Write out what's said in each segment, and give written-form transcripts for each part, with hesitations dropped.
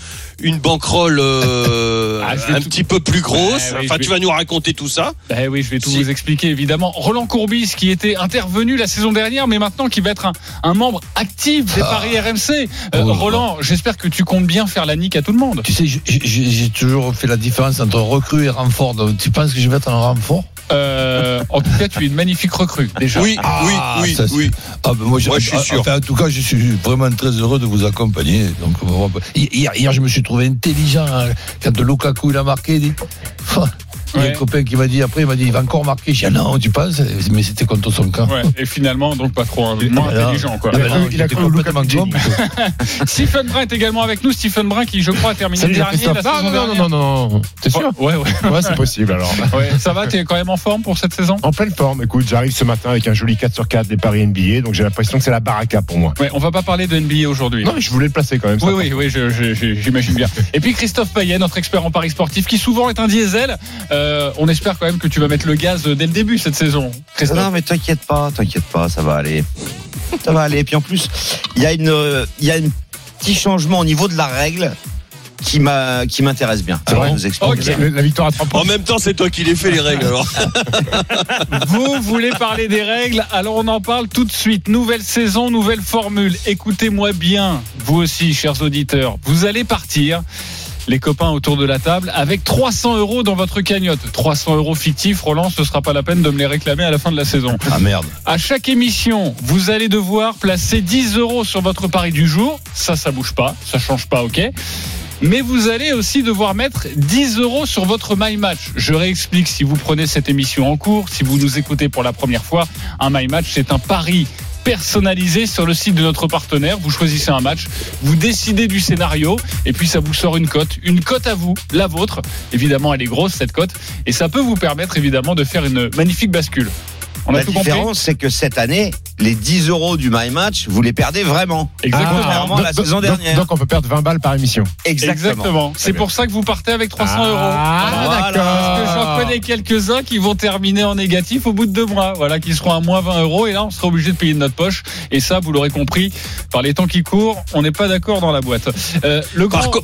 banquerolle petit peu plus grosse. Tu vas nous raconter tout ça. Je vais tout vous expliquer évidemment. Roland Courbis qui était intervenu la saison dernière, mais maintenant qui va être un membre actif des paris RMC. Roland, j'espère que tu comptes bien faire la nique à tout le monde. Tu sais, j'ai toujours fait la différence entre recrue et renfort. Donc, tu penses que je vais être un renfort? En tout cas, tu es une magnifique recrue déjà. Oui. Moi, je suis sûr. En tout cas, je suis vraiment très heureux de vous accompagner. Donc, hier, je me suis trouvé intelligent quand Lukaku il a marqué. Il y a un copain qui m'a dit après, il va encore marquer. J'ai dit non, tu penses, mais c'était contre son camp. Ouais, et finalement, donc pas trop moins intelligent. Quoi. Il a cru complètement con. Stephen Brun est également avec nous. Stephen Brun qui, je crois, a terminé dernier la saison dernière. Non. T'es sûr ? Ouais, c'est possible alors. Ouais, ça va, t'es quand même en forme pour cette saison ? En pleine forme. Écoute, j'arrive ce matin avec un joli 4/4 des paris NBA, donc j'ai l'impression que c'est la baraka pour moi. Ouais, on va pas parler de NBA aujourd'hui. Non, mais je voulais le placer quand même. Oui, j'imagine bien. Et puis Christophe Payet, notre expert en paris sportif, qui souvent est un diesel. On espère quand même que tu vas mettre le gaz dès le début cette saison, Christophe. Non, mais t'inquiète pas, ça va aller. Ça va aller. Et puis en plus, il y a un petit changement au niveau de la règle qui m'intéresse bien. C'est vrai, vous explique. Okay. La victoire à 3 points. En même temps, c'est toi qui les fais les règles alors. Vous voulez parler des règles, alors on en parle tout de suite. Nouvelle saison, nouvelle formule. Écoutez-moi bien, vous aussi, chers auditeurs. Vous allez partir, les copains autour de la table, avec 300 € dans votre cagnotte. 300 € fictifs, Roland, ce ne sera pas la peine de me les réclamer à la fin de la saison. Ah merde. À chaque émission, vous allez devoir placer 10 € sur votre pari du jour. Ça bouge pas, ça change pas, ok. Mais vous allez aussi devoir mettre 10 € sur votre My Match. Je réexplique, si vous prenez cette émission en cours, si vous nous écoutez pour la première fois, un My Match, c'est un pari personnalisé sur le site de notre partenaire. Vous choisissez un match, vous décidez du scénario et puis ça vous sort une cote à vous, la vôtre. Évidemment, elle est grosse cette cote et ça peut vous permettre évidemment de faire une magnifique bascule. La différence, c'est que cette année, les 10 € du My Match, vous les perdez vraiment. Exactement. Contrairement à la saison dernière. Donc, on peut perdre 20 balles par émission. Exactement. C'est pour ça que vous partez avec 300 €. Ah, d'accord. Parce que j'en connais quelques-uns qui vont terminer en négatif au bout de 2 mois. Voilà, qui seront à moins 20 €. Et là, on sera obligé de payer de notre poche. Et ça, vous l'aurez compris, par les temps qui courent, on n'est pas d'accord dans la boîte.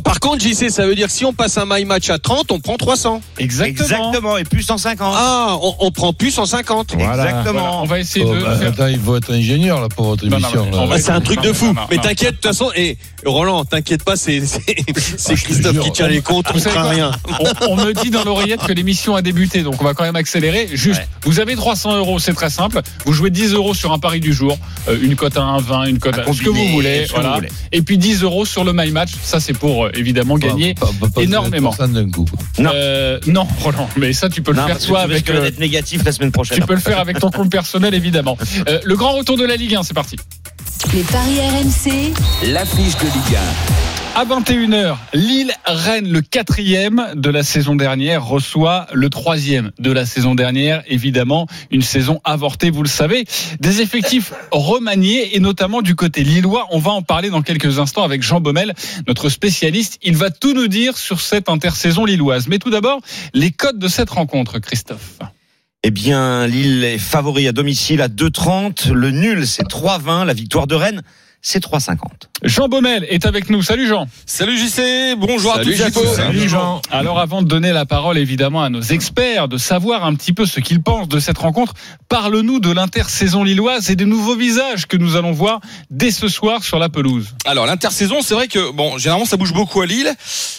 Par contre, JC, ça veut dire que si on passe un My Match à 30, on prend 300. Exactement. Et plus 150. Ah, on prend plus 150. Voilà. Exactement. Voilà. On va essayer de faire... Attends, il faut être ton ingénieur là pour votre émission. C'est un truc de fou. Mais t'inquiète, de toute façon, et Roland, t'inquiète pas, c'est Christophe qui tient les comptes, on ne craint rien. On me dit dans l'oreillette que l'émission a débuté, donc on va quand même accélérer. Juste, vous avez 300 €, c'est très simple. Vous jouez 10 € sur un pari du jour, une cote à 1,20, une cote à ce que vous voulez, voilà. Et puis 10 € sur le My Match, ça c'est pour évidemment gagner énormément. Non, Roland, mais ça tu peux le faire toi avec. Être négatif la semaine prochaine. Tu peux le faire avec ton compte personnel évidemment. Le grand retour de la Ligue 1, c'est parti. Les paris RMC, l'affiche de Ligue 1. À 21h, Lille-Rennes, le 4e de la saison dernière, reçoit le 3e de la saison dernière. Évidemment, une saison avortée, vous le savez. Des effectifs remaniés et notamment du côté lillois. On va en parler dans quelques instants avec Jean Baumel, notre spécialiste. Il va tout nous dire sur cette intersaison lilloise. Mais tout d'abord, les cotes de cette rencontre, Christophe. Eh bien, Lille est favori à domicile à 2,30. Le nul, c'est 3,20. La victoire de Rennes, c'est 3,50. Jean Baumel est avec nous. Salut Jean. Salut JC. Bonjour à tous. Salut Jean. Alors, avant de donner la parole évidemment à nos experts, de savoir un petit peu ce qu'ils pensent de cette rencontre, parle-nous de l'intersaison lilloise et des nouveaux visages que nous allons voir dès ce soir sur la pelouse. Alors, l'intersaison, c'est vrai que bon, généralement ça bouge beaucoup à Lille,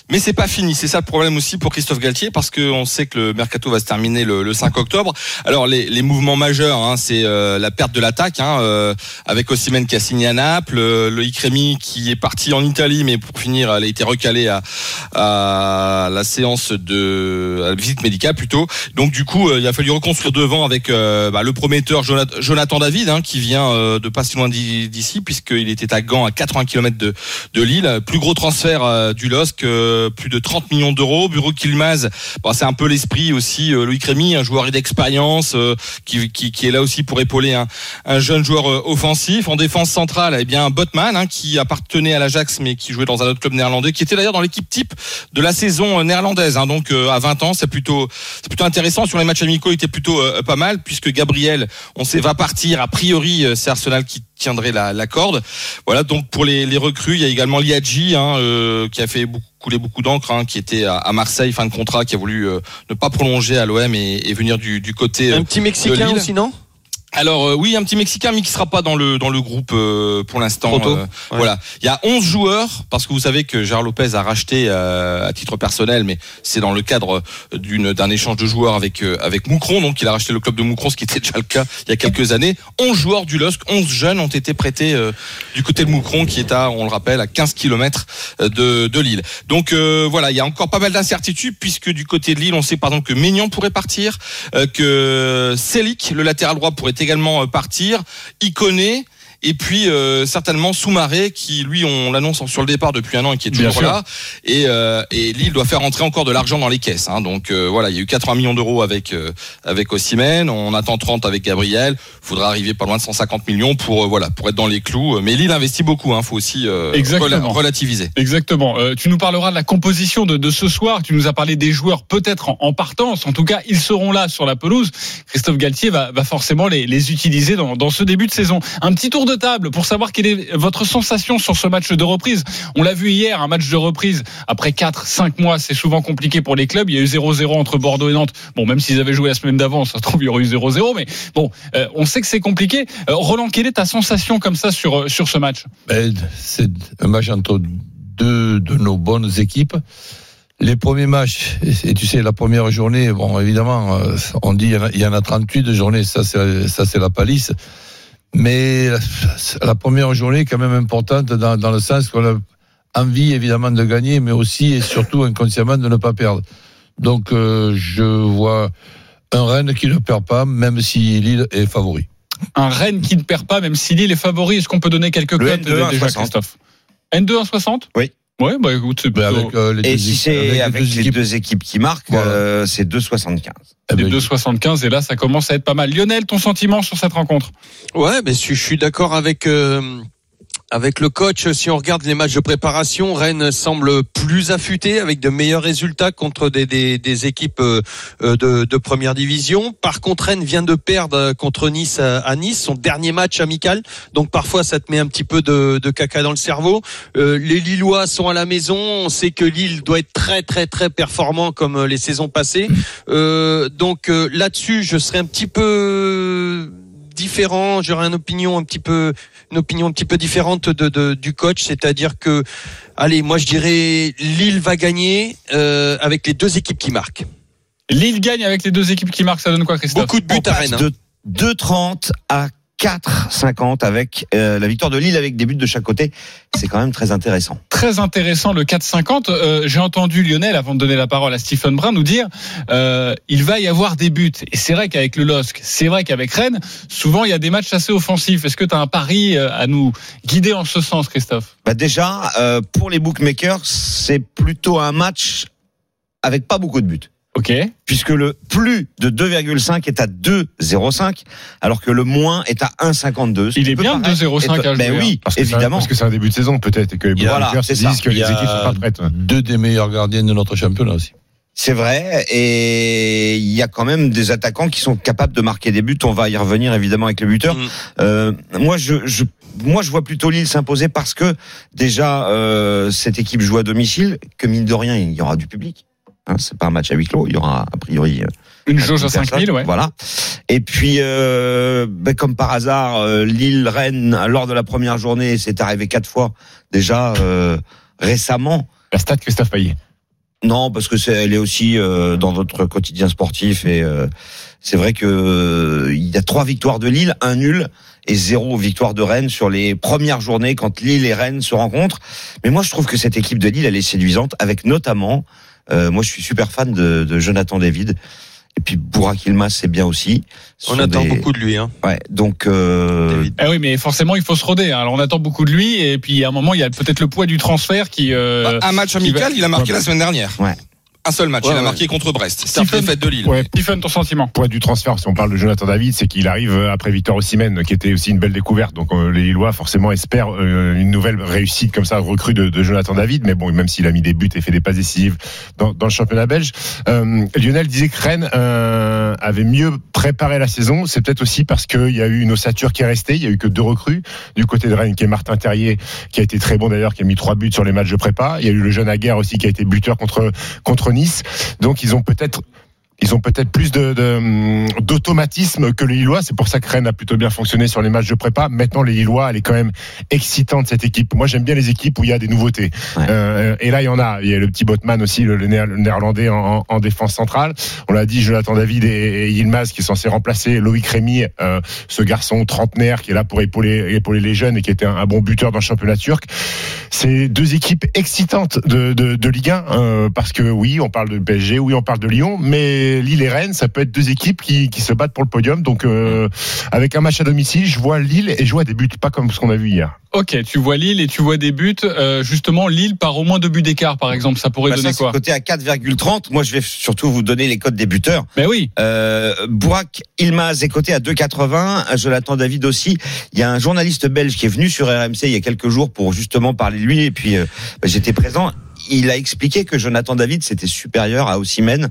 mais c'est pas fini. C'est ça le problème aussi pour Christophe Galtier, parce que on sait que le mercato va se terminer le 5 octobre. Alors, les mouvements majeurs, c'est la perte de l'attaque, avec Osimhen qui a signé à Naples. Loïc Rémy qui est parti en Italie, mais pour finir elle a été recalée à la séance de à la visite médicale plutôt, donc du coup il a fallu reconstruire devant avec le prometteur Jonathan David qui vient de pas si loin d'ici puisqu'il était à Gand, à 80 km de Lille. Plus gros transfert du LOSC, plus de 30 millions d'euros. Burak Yilmaz, c'est un peu l'esprit aussi. Loïc Rémy, un joueur d'expérience qui est là aussi pour épauler un jeune joueur offensif. En défense centrale, eh bien Botman, qui appartenait à l'Ajax mais qui jouait dans un autre club néerlandais, qui était d'ailleurs dans l'équipe type de la saison néerlandaise, donc à 20 ans, c'est plutôt intéressant. Sur les matchs amicaux, il était plutôt pas mal, puisque Gabriel, on sait, va partir a priori, c'est Arsenal qui tiendrait la corde. Voilà, donc pour les recrues, il y a également Liadji qui a fait couler beaucoup d'encre, qui était à Marseille, fin de contrat, qui a voulu ne pas prolonger à l'OM et venir du côté un petit Mexicain aussi, non? Alors oui, un petit Mexicain, mais qui sera pas dans le groupe pour l'instant. Voilà, il y a 11 joueurs, parce que vous savez que Gérard Lopez a racheté à titre personnel, mais c'est dans le cadre d'un échange de joueurs avec Moucron, donc il a racheté le club de Moucron, ce qui était déjà le cas il y a quelques années. 11 joueurs du LOSC, 11 jeunes ont été prêtés du côté de Moucron, qui est on le rappelle, à 15 km de Lille. Donc voilà, il y a encore pas mal d'incertitudes, puisque du côté de Lille, on sait par exemple que Maignan pourrait partir, que Selic, le latéral droit, pourrait également partir, Iconé, et puis certainement Soumaré, qui lui on l'annonce sur le départ depuis un an et qui est toujours là, et Lille doit faire rentrer encore de l'argent dans les caisses, donc voilà, il y a eu 80 millions d'euros avec Osimhen, on attend 30 avec Gabriel, il faudra arriver pas loin de 150 millions pour être dans les clous, mais Lille investit beaucoup, faut aussi relativiser. Exactement, tu nous parleras de la composition de ce soir, tu nous as parlé des joueurs peut-être en partance, en tout cas ils seront là sur la pelouse. Christophe Galtier va forcément les utiliser dans ce début de saison. Un petit tour de table pour savoir quelle est votre sensation sur ce match de reprise. On l'a vu hier, un match de reprise après 4-5 mois, c'est souvent compliqué pour les clubs. Il y a eu 0-0 entre Bordeaux et Nantes. Bon, même s'ils avaient joué la semaine d'avant, ça se trouve, il y aurait eu 0-0. Mais bon, on sait que c'est compliqué. Roland, quelle est ta sensation comme ça sur ce match ? C'est un match entre deux de nos bonnes équipes. Les premiers matchs, et tu sais, la première journée, bon, évidemment, on dit il y en a 38 de journées, ça c'est la palisse. Mais la première journée est quand même importante dans le sens qu'on a envie évidemment de gagner, mais aussi et surtout inconsciemment de ne pas perdre. Donc je vois un Rennes qui ne perd pas, même si Lille est favori. Un Rennes qui ne perd pas, même si Lille est favori. Est-ce qu'on peut donner quelques cotes déjà, Christophe ? N2 1,60 ? Oui. Oui, écoute, c'est plutôt... avec les deux équipes qui marquent, voilà. C'est 2,75. Les 2,75, et là, ça commence à être pas mal. Lionel, ton sentiment sur cette rencontre ? Ouais, mais je suis d'accord avec le coach. Si on regarde les matchs de préparation, Rennes semble plus affûté, avec de meilleurs résultats contre des équipes de première division. Par contre, Rennes vient de perdre contre Nice à Nice, son dernier match amical. Donc parfois, ça te met un petit peu de caca dans le cerveau. Les Lillois sont à la maison. On sait que Lille doit être très très très performant comme les saisons passées. Donc là-dessus, je serais un petit peu différent, j'aurais une opinion un petit peu différente du coach, c'est-à-dire que, allez, moi je dirais Lille va gagner avec les deux équipes qui marquent. Lille gagne avec les deux équipes qui marquent, ça donne quoi, Christophe? Beaucoup de buts à Rennes. Hein. De 2,30 à 4,50 avec la victoire de Lille avec des buts de chaque côté. C'est quand même très intéressant. Très intéressant le 4,50. J'ai entendu Lionel, avant de donner la parole à Stephen Brun, nous dire il va y avoir des buts. Et c'est vrai qu'avec le LOSC, c'est vrai qu'avec Rennes, souvent il y a des matchs assez offensifs. Est-ce que tu as un pari à nous guider en ce sens, Christophe? Déjà, pour les bookmakers, c'est plutôt un match avec pas beaucoup de buts. Okay. Puisque le plus de 2,5 est à 2,05, alors que le moins est à 1,52. Il est bien 2,05 à jouer. Ben oui, évidemment. Parce que c'est un début de saison, peut-être. Et que voilà, c'est ça. Que les équipes sont pas prêtes. Deux des meilleurs gardiens de notre championnat aussi. C'est vrai. Et il y a quand même des attaquants qui sont capables de marquer des buts. On va y revenir évidemment avec le buteur. Moi, je vois plutôt Lille s'imposer parce que déjà, cette équipe joue à domicile, que mine de rien, il y aura du public. C'est pas un match à huis clos, il y aura a priori une jauge à 5000, ouais. Voilà. Et puis comme par hasard, Lille Rennes lors de la première journée, c'est arrivé 4 fois déjà récemment. La stat Christophe Payet. Non, parce que elle est aussi dans notre quotidien sportif et c'est vrai que il y a 3 victoires de Lille, 1 nul et 0 victoire de Rennes sur les premières journées quand Lille et Rennes se rencontrent. Mais moi je trouve que cette équipe de Lille elle est séduisante avec notamment moi, je suis super fan de Jonathan David. Et puis, Burak Yilmaz, c'est bien aussi. On attend beaucoup de lui, hein. Ouais, donc, oui, mais forcément, il faut se roder, hein. Alors, on attend beaucoup de lui. Et puis, à un moment, il y a peut-être le poids du transfert qui, un match amical, il a marqué la semaine dernière. Ouais. Un seul match, il a marqué contre Brest. C'est après fête de Lille. Ouais, Stephen, ton sentiment? Poids du transfert, si on parle de Jonathan David, c'est qu'il arrive après victoire Osimhen, qui était aussi une belle découverte. Donc les Lillois forcément espèrent une nouvelle réussite comme ça recrue de Jonathan David. Mais bon, même s'il a mis des buts et fait des passes décisives dans le championnat belge, Lionel disait que Rennes avait mieux préparé la saison. C'est peut-être aussi parce qu'il y a eu une ossature qui est restée. Il y a eu que 2 recrues du côté de Rennes, qui est Martin Terrier, qui a été très bon d'ailleurs, qui a mis 3 buts sur les matchs de prépa. Il y a eu le jeune Aguerre aussi, qui a été buteur contre Nice. Donc ils ont peut-être plus d'automatisme que les Lillois. C'est pour ça que Rennes a plutôt bien fonctionné sur les matchs de prépa. Maintenant, les Lillois, elle est quand même excitante, cette équipe. Moi, j'aime bien les équipes où il y a des nouveautés. Ouais. Et là, il y en a. Il y a le petit Botman aussi, le néerlandais en défense centrale. On l'a dit, Jonathan David et Yilmaz, qui est censé remplacer Loïc Rémy, ce garçon trentenaire qui est là pour épauler les jeunes et qui était un bon buteur dans le championnat turc. C'est 2 équipes excitantes de Ligue 1, parce que oui, on parle de PSG, oui, on parle de Lyon, mais Lille et Rennes, ça peut être 2 équipes qui se battent pour le podium. Donc, avec un match à domicile, je vois Lille et je vois des buts, pas comme ce qu'on a vu hier. Ok, tu vois Lille et tu vois des buts. Justement, Lille par au moins 2 buts d'écart, par exemple. Ça pourrait donner ça, quoi? Côté à 4,30. Moi, je vais surtout vous donner les cotes des buteurs. Ben oui. Burak Yilmaz est coté à 2,80. Jonathan David aussi. Il y a un journaliste belge qui est venu sur RMC il y a quelques jours pour justement parler de lui. Et puis, j'étais présent. Il a expliqué que Jonathan David, c'était supérieur à Osimhen.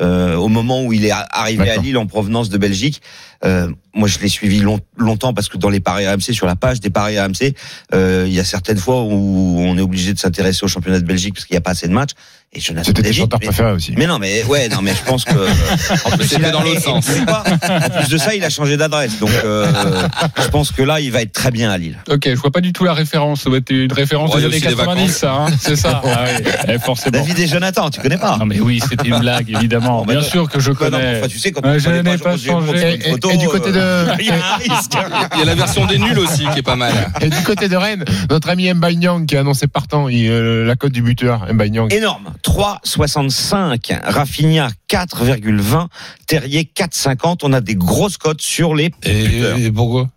Au moment où il est arrivé à Lille en provenance de Belgique, moi je l'ai suivi longtemps parce que dans les paris RMC, sur la page des paris RMC, il y a certaines fois où on est obligé de s'intéresser au championnat de Belgique parce qu'il n'y a pas assez de matchs. Et Jonathan David, c'était chanteur préféré aussi. Mais non, mais ouais, non, mais je pense que en plus c'était dans l'autre sens. En plus de ça, il a changé d'adresse, donc je pense que là, il va être très bien à Lille. Ok, je vois pas du tout la référence. Ça doit être une référence des années 90, ça, hein, c'est ça. Ah, oui. Forcément. David et Jonathan, tu connais pas? Non, mais oui, c'était une blague, évidemment. Bien sûr que je connais. Non, enfin, tu sais, quand je n'ai pas changé. Et du côté de, il y a la version des nuls aussi qui est pas mal. Et du côté de Rennes, notre ami Mbaye qui a annoncé partant la cote du buteur Mbaye. Énorme. 3,65, Rafinha 4,20, Terrier 4,50. On a des grosses cotes sur les buteurs. Et pourquoi?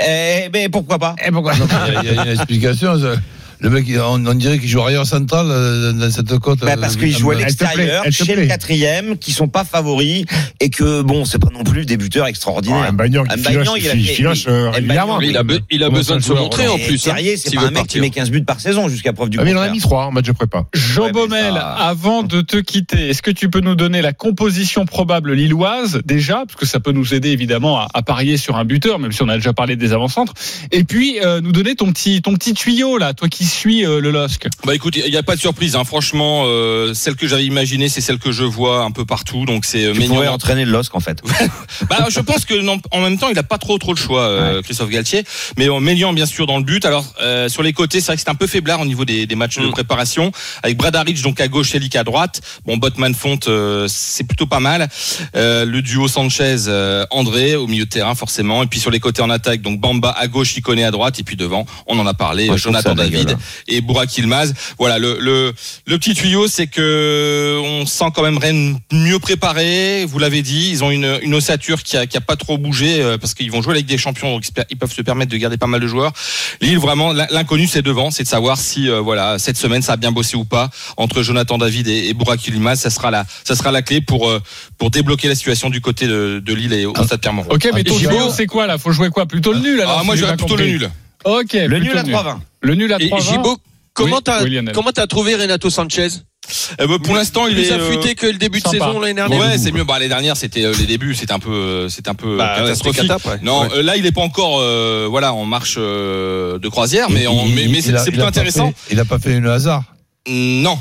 Mais pourquoi pas? Il y a une explication. Le mec, on dirait qu'il joue arrière central dans cette côte. Parce qu'il joue à l'extérieur, chez le 4e, qui sont pas favoris, et que bon, c'est pas non plus des buteurs extraordinaires. Bagnon, il a besoin de se montrer en plus. Terrier, c'est pas un mec qui met 15 buts par saison jusqu'à preuve du contraire. Mais il en a mis 3 en match de prépa. Jean Baumel, avant de te quitter, est-ce que tu peux nous donner la composition probable lilloise, déjà, parce que ça peut nous aider évidemment à parier sur un buteur, même si on a déjà parlé des avant-centres, et puis nous donner ton petit tuyau là, toi qui suit le LOSC? Bah écoute, il n'y a pas de surprise, hein. Franchement, celle que j'avais imaginée, c'est celle que je vois un peu partout. Donc c'est Maignan. Pourrait entraîner le LOSC en fait. Bah je pense que non, en même temps, il n'a pas trop le choix, Christophe Galtier. Mais Maignan bien sûr dans le but. Alors sur les côtés, c'est vrai que c'est un peu faiblard au niveau des matchs de préparation. Avec Bradarić donc à gauche, Selic à droite. Bon, Botman Fonte, c'est plutôt pas mal. Le duo Sanchez André au milieu de terrain forcément. Et puis sur les côtés en attaque, donc Bamba à gauche, Iconé à droite. Et puis devant, on en a parlé, Jonathan David et Burak Yilmaz. Voilà, le petit tuyau, c'est que on sent quand même Rennes mieux préparé. Vous l'avez dit, ils ont une ossature qui a pas trop bougé parce qu'ils vont jouer avec des champions, donc ils peuvent se permettre de garder pas mal de joueurs. Lille, vraiment, l'inconnu, c'est devant, c'est de savoir si voilà cette semaine ça a bien bossé ou pas entre Jonathan David et Burak Yilmaz. Ça sera la clé pour débloquer la situation du côté de Lille et au Stade Pierre-Mauroy. Ok, mais Tokyo, c'est quoi là? Faut jouer quoi? Plutôt le nul alors? Ah, moi je dirais plutôt le nul. Ok, le nul à 3,20. Le nul à 3,20. Gibo, comment t'as trouvé Renato Sanchez? Pour l'instant, il est affûté que le début de saison l'année dernière. Ouais, c'est mieux. Bah l'année dernière, c'était les débuts, c'était un peu catastrophique. Non, là, il est pas encore voilà, en marche de croisière, mais c'est plutôt intéressant. Il a pas fait le hasard. Non.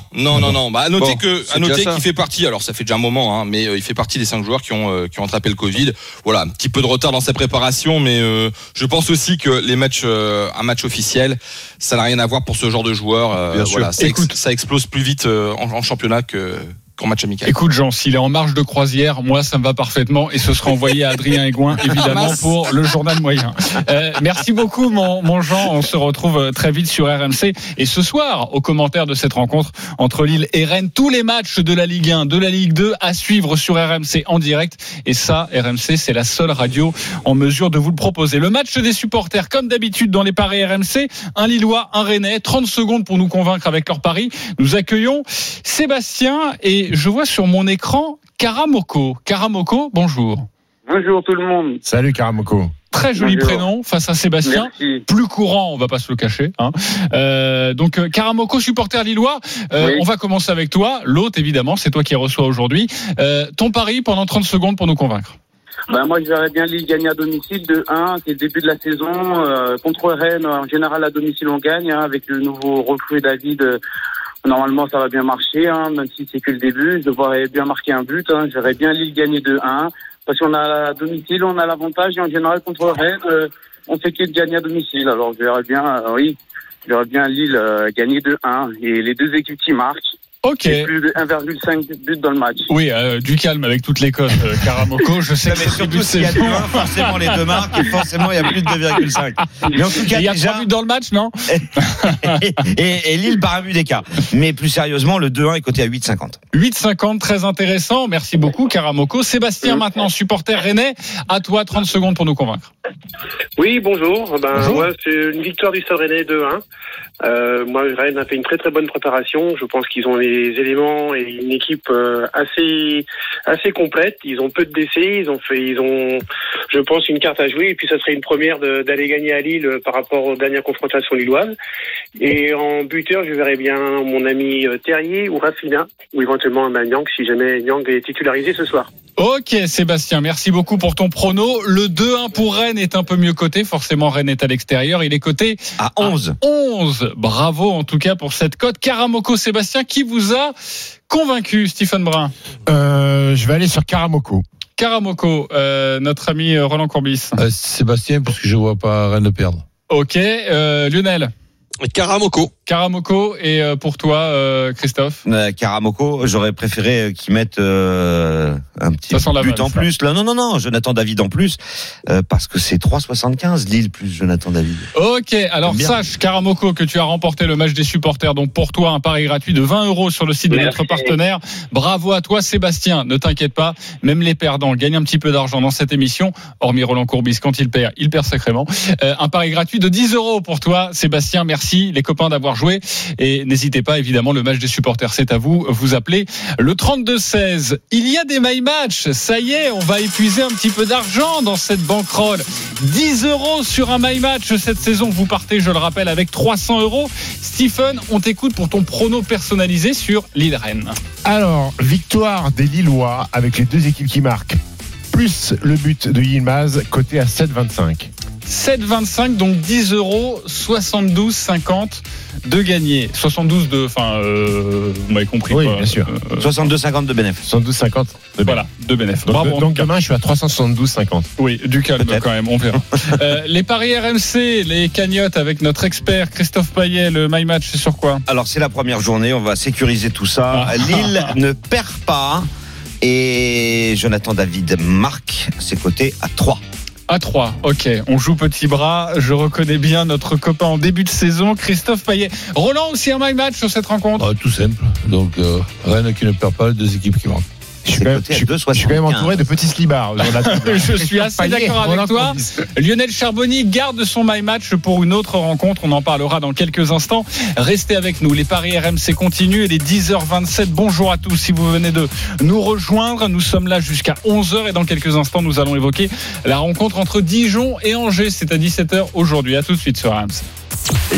Bah à noter qu'il fait partie. Alors ça fait déjà un moment, hein, mais il fait partie des 5 joueurs qui ont attrapé le Covid. Voilà, un petit peu de retard dans sa préparation, mais je pense aussi que les matchs, un match officiel, ça n'a rien à voir pour ce genre de joueur. Voilà, ça explose plus vite en championnat qu'en match amical. Écoute Jean, s'il est en marge de croisière, moi ça me va parfaitement et ce sera envoyé à Adrien Aigouin évidemment pour le journal moyen. Merci beaucoup mon Jean, on se retrouve très vite sur RMC et ce soir au commentaire de cette rencontre entre Lille et Rennes, tous les matchs de la Ligue 1, de la Ligue 2 à suivre sur RMC en direct et ça, RMC, c'est la seule radio en mesure de vous le proposer. Le match des supporters comme d'habitude dans les paris RMC, un Lillois, un Rennais, 30 secondes pour nous convaincre avec leur pari. Nous accueillons Sébastien et je vois sur mon écran Karamoko. Karamoko, bonjour. Bonjour tout le monde. Salut Karamoko. Très joli prénom face à Sébastien. Merci. Plus courant, on va pas se le cacher. Hein. Donc Karamoko, supporter lillois. Oui. On va commencer avec toi. L'autre, évidemment, c'est toi qui reçois aujourd'hui. Ton pari pendant 30 secondes pour nous convaincre. Ben moi, j'aimerais bien Lille gagner à domicile de 1, c'est le début de la saison. Contre Rennes, en général, à domicile, on gagne hein, avec le nouveau recrue David. Normalement, ça va bien marcher, hein, même si c'est que le début. Je devrais bien marquer un but. Hein. J'aurais bien Lille gagner 2-1. Parce qu'on a à domicile, on a l'avantage. Et en général, contre Rennes, on fait que de gagner à domicile. Alors, j'aurais bien Lille gagner 2-1. Et les deux équipes qui marquent. Ok. Et plus de 1,5 buts dans le match. Oui, du calme avec toutes les cotes, Karamoko. Je sais que surtout s'il y a 2-1, forcément les deux marques, et forcément il y a plus de 2,5. Mais en tout cas, il y a 3 buts dans le match, non? et Lille par un but d'écart. Mais plus sérieusement, le 2-1 est coté à 8,50. 8,50, très intéressant. Merci beaucoup, Karamoko. Sébastien, maintenant, supporter rennais. À toi, 30 secondes pour nous convaincre. Oui, bonjour. Bonjour. Ouais, c'est une victoire du Stade Rennais 2-1. Moi, Rennes a fait une très très bonne préparation. Je pense qu'ils ont les éléments et une équipe assez complète. Ils ont peu de décès. Ils ont, je pense, une carte à jouer. Et puis, ça serait une première d'aller gagner à Lille par rapport aux dernières confrontations lilloises. Et en buteur, je verrais bien mon ami Terrier ou Rafinha ou éventuellement Nyang si jamais Nyang est titularisé ce soir. Ok Sébastien, merci beaucoup pour ton prono. Le 2-1 pour Rennes est un peu mieux coté. Forcément Rennes est à l'extérieur. Il est coté à 11. Bravo en tout cas pour cette cote. Karamoko Sébastien, qui vous a convaincu Stephen Brun? Je vais aller sur Karamoko. Karamoko, notre ami Roland Courbis. Sébastien, parce que je ne vois pas Rennes perdre. Ok, Lionel. Karamoko et pour toi Christophe? Karamoko, j'aurais préféré qu'ils mettent un petit but en plus. Non, Jonathan David en plus parce que c'est 3,75 Lille plus Jonathan David. Ok, alors sache Karamoko que tu as remporté le match des supporters, donc pour toi un pari gratuit de 20 € sur le site de notre partenaire. Bravo à toi Sébastien, ne t'inquiète pas, même les perdants gagnent un petit peu d'argent dans cette émission, hormis Roland Courbis, quand il perd sacrément. Un pari gratuit de 10 € pour toi Sébastien, merci. Merci les copains d'avoir joué et n'hésitez pas évidemment, le match des supporters c'est à vous, vous appelez le 32-16. Il y a des my match, ça y est, on va épuiser un petit peu d'argent dans cette bankroll. 10 € sur un my match cette saison, vous partez je le rappelle avec 300 €. Stephen, on t'écoute pour ton prono personnalisé sur Lille-Rennes. Alors, victoire des Lillois avec les deux équipes qui marquent, plus le but de Yilmaz, coté à 7,25. 7,25, donc 10 €, 72,50 de gagné. 72 de, enfin, vous m'avez compris. Oui, quoi, bien sûr. 72,50 de bénéf. 72,50 de bénéf. Voilà, de bénéf. Donc demain, je suis à 372,50. Oui, du calme peut-être. Quand même, on verra. Les paris RMC, les cagnottes avec notre expert Christophe Payet, le My Match, c'est sur quoi ? Alors, c'est la première journée, on va sécuriser tout ça. Ah. Lille ne perd pas et Jonathan David marque, ses côtés à 3. À 3, ok. On joue petit bras. Je reconnais bien notre copain en début de saison, Christophe Payet. Roland, aussi un my match sur cette rencontre ? Tout simple. Donc, Rennes qui ne perd pas, deux équipes qui manquent. Je suis quand même entouré de petits slibards. Je suis assez d'accord avec toi. Lionel Charbonnier garde son my match pour une autre rencontre. On en parlera dans quelques instants. Restez avec nous. Les paris RMC continuent. Il est 10h27. Bonjour à tous. Si vous venez de nous rejoindre, nous sommes là jusqu'à 11h. Et dans quelques instants, nous allons évoquer la rencontre entre Dijon et Angers. C'est à 17h aujourd'hui. À tout de suite sur RMC.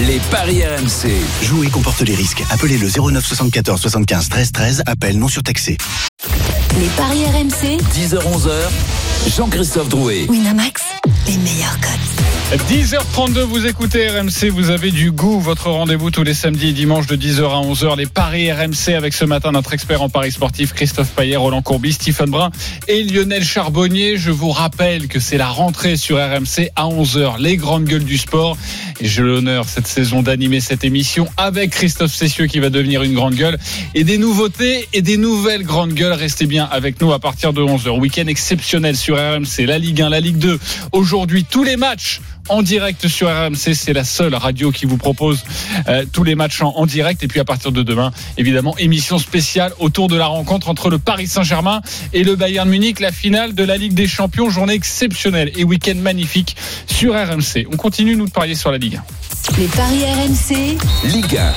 Les paris RMC. Jouer comporte les risques. Appelez le 09 74 75 13 13. Appel non surtaxé. Les paris RMC, 10h-11h, Jean-Christophe Drouet. Winamax, les meilleurs cotes. 10h32, vous écoutez RMC, vous avez du goût. Votre rendez-vous tous les samedis et dimanches de 10h à 11h. Les paris RMC avec ce matin notre expert en paris sportif, Christophe Payet, Roland Courbis, Stephen Brun et Lionel Charbonnier. Je vous rappelle que c'est la rentrée sur RMC à 11h. Les grandes gueules du sport. Et j'ai l'honneur cette saison d'animer cette émission avec Christophe Cessieux qui va devenir une grande gueule. Et des nouveautés et des nouvelles grandes gueules. Restez bien avec nous à partir de 11h. Week-end exceptionnel sur RMC, la Ligue 1, la Ligue 2. Aujourd'hui, tous les matchs en direct sur RMC. C'est la seule radio qui vous propose tous les matchs en direct. Et puis à partir de demain, évidemment, émission spéciale autour de la rencontre entre le Paris Saint-Germain et le Bayern Munich, la finale de la Ligue des Champions. Journée exceptionnelle et week-end magnifique sur RMC. On continue, nous, de parier sur la Ligue 1. Les paris RMC, Ligue 1.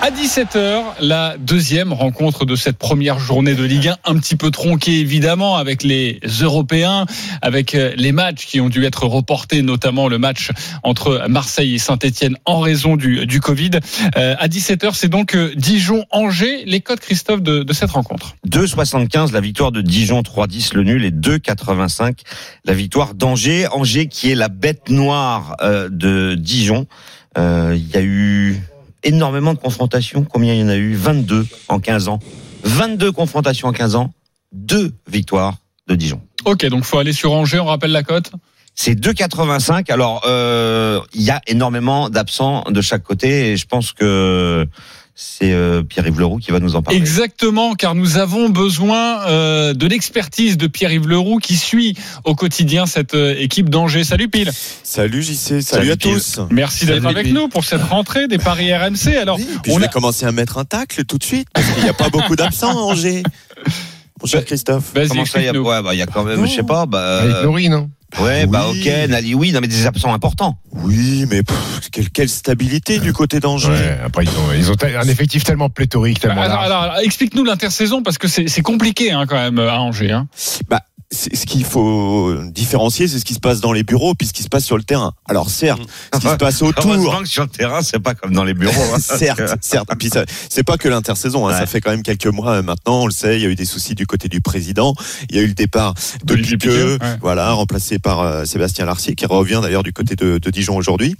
À 17h, la deuxième rencontre de cette première journée de Ligue 1, un petit peu tronquée évidemment avec les Européens, avec les matchs qui ont dû être reportés, notamment le match entre Marseille et Saint-Etienne en raison du Covid. À 17h, c'est donc Dijon-Angers. Les cotes, Christophe, de cette rencontre. 2,75 la victoire de Dijon, 3,10 le nul et 2,85 la victoire d'Angers. Angers qui est la bête noire de Dijon. Il y a eu énormément de confrontations. Combien il y en a eu ? 22 en 15 ans. 22 confrontations en 15 ans. 2 victoires de Dijon. Ok, donc il faut aller sur Angers, on rappelle la cote ? C'est 2,85. Alors, il y a énormément d'absents de chaque côté et je pense que c'est Pierre-Yves Leroux qui va nous en parler. Exactement, car nous avons besoin de l'expertise de Pierre-Yves Leroux qui suit au quotidien cette équipe d'Angers. Salut Pile. Salut JC, salut à tous. Merci d'être avec nous pour cette rentrée des paris RMC. Alors, on a commencé à mettre un tacle tout de suite parce qu'il n'y a pas beaucoup d'absents à Angers. Bonjour Christophe. Vas-y, comment ça, il y a quand même, je sais pas, avec Laurie, non ? Ouais, oui. Nali, oui, non mais des absents importants. Oui, mais quelle stabilité du côté d'Angers. Ouais, après ils ont un effectif tellement pléthorique, tellement large. Alors, explique-nous l'intersaison parce que c'est compliqué quand même à Angers. Ce qu'il faut différencier, c'est ce qui se passe dans les bureaux puis ce qui se passe sur le terrain. Alors certes, ce qui se passe autour. Heureusement que sur le terrain, c'est pas comme dans les bureaux. Certes. Puis ça, c'est pas que l'intersaison. Ouais. Ça fait quand même quelques mois maintenant. On le sait, il y a eu des soucis du côté du président. Il y a eu le départ de Piqueux, voilà, remplacé par Sébastien Larcier, qui revient d'ailleurs du côté de Dijon aujourd'hui.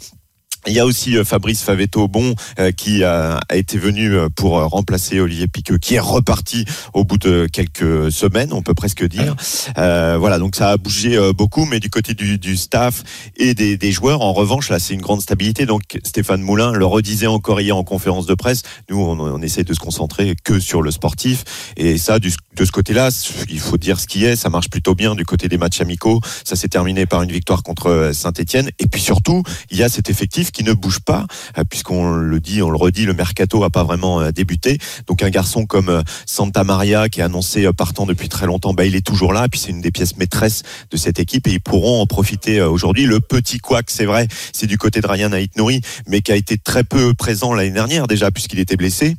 Il y a aussi Fabrice Favetto-Bon qui a été venu pour remplacer Olivier Piqueux, qui est reparti au bout de quelques semaines, on peut presque dire. Voilà, donc ça a bougé beaucoup, mais du côté du staff et des joueurs, en revanche, là, c'est une grande stabilité. Donc Stéphane Moulin le redisait encore hier en conférence de presse. Nous, on essaie de se concentrer que sur le sportif. Et ça, de ce côté-là, il faut dire ce qui est, ça marche plutôt bien du côté des matchs amicaux. Ça s'est terminé par une victoire contre Saint-Etienne. Et puis surtout, il y a cet effectif qui ne bouge pas, puisqu'on le dit, on le redit, le mercato n'a pas vraiment débuté. Donc un garçon comme Santa Maria qui est annoncé partant depuis très longtemps, il est toujours là, puis c'est une des pièces maîtresses de cette équipe et ils pourront en profiter aujourd'hui. Le petit couac, c'est vrai, c'est du côté de Ryan Aït-Nouri, mais qui a été très peu présent l'année dernière déjà, puisqu'il était blessé.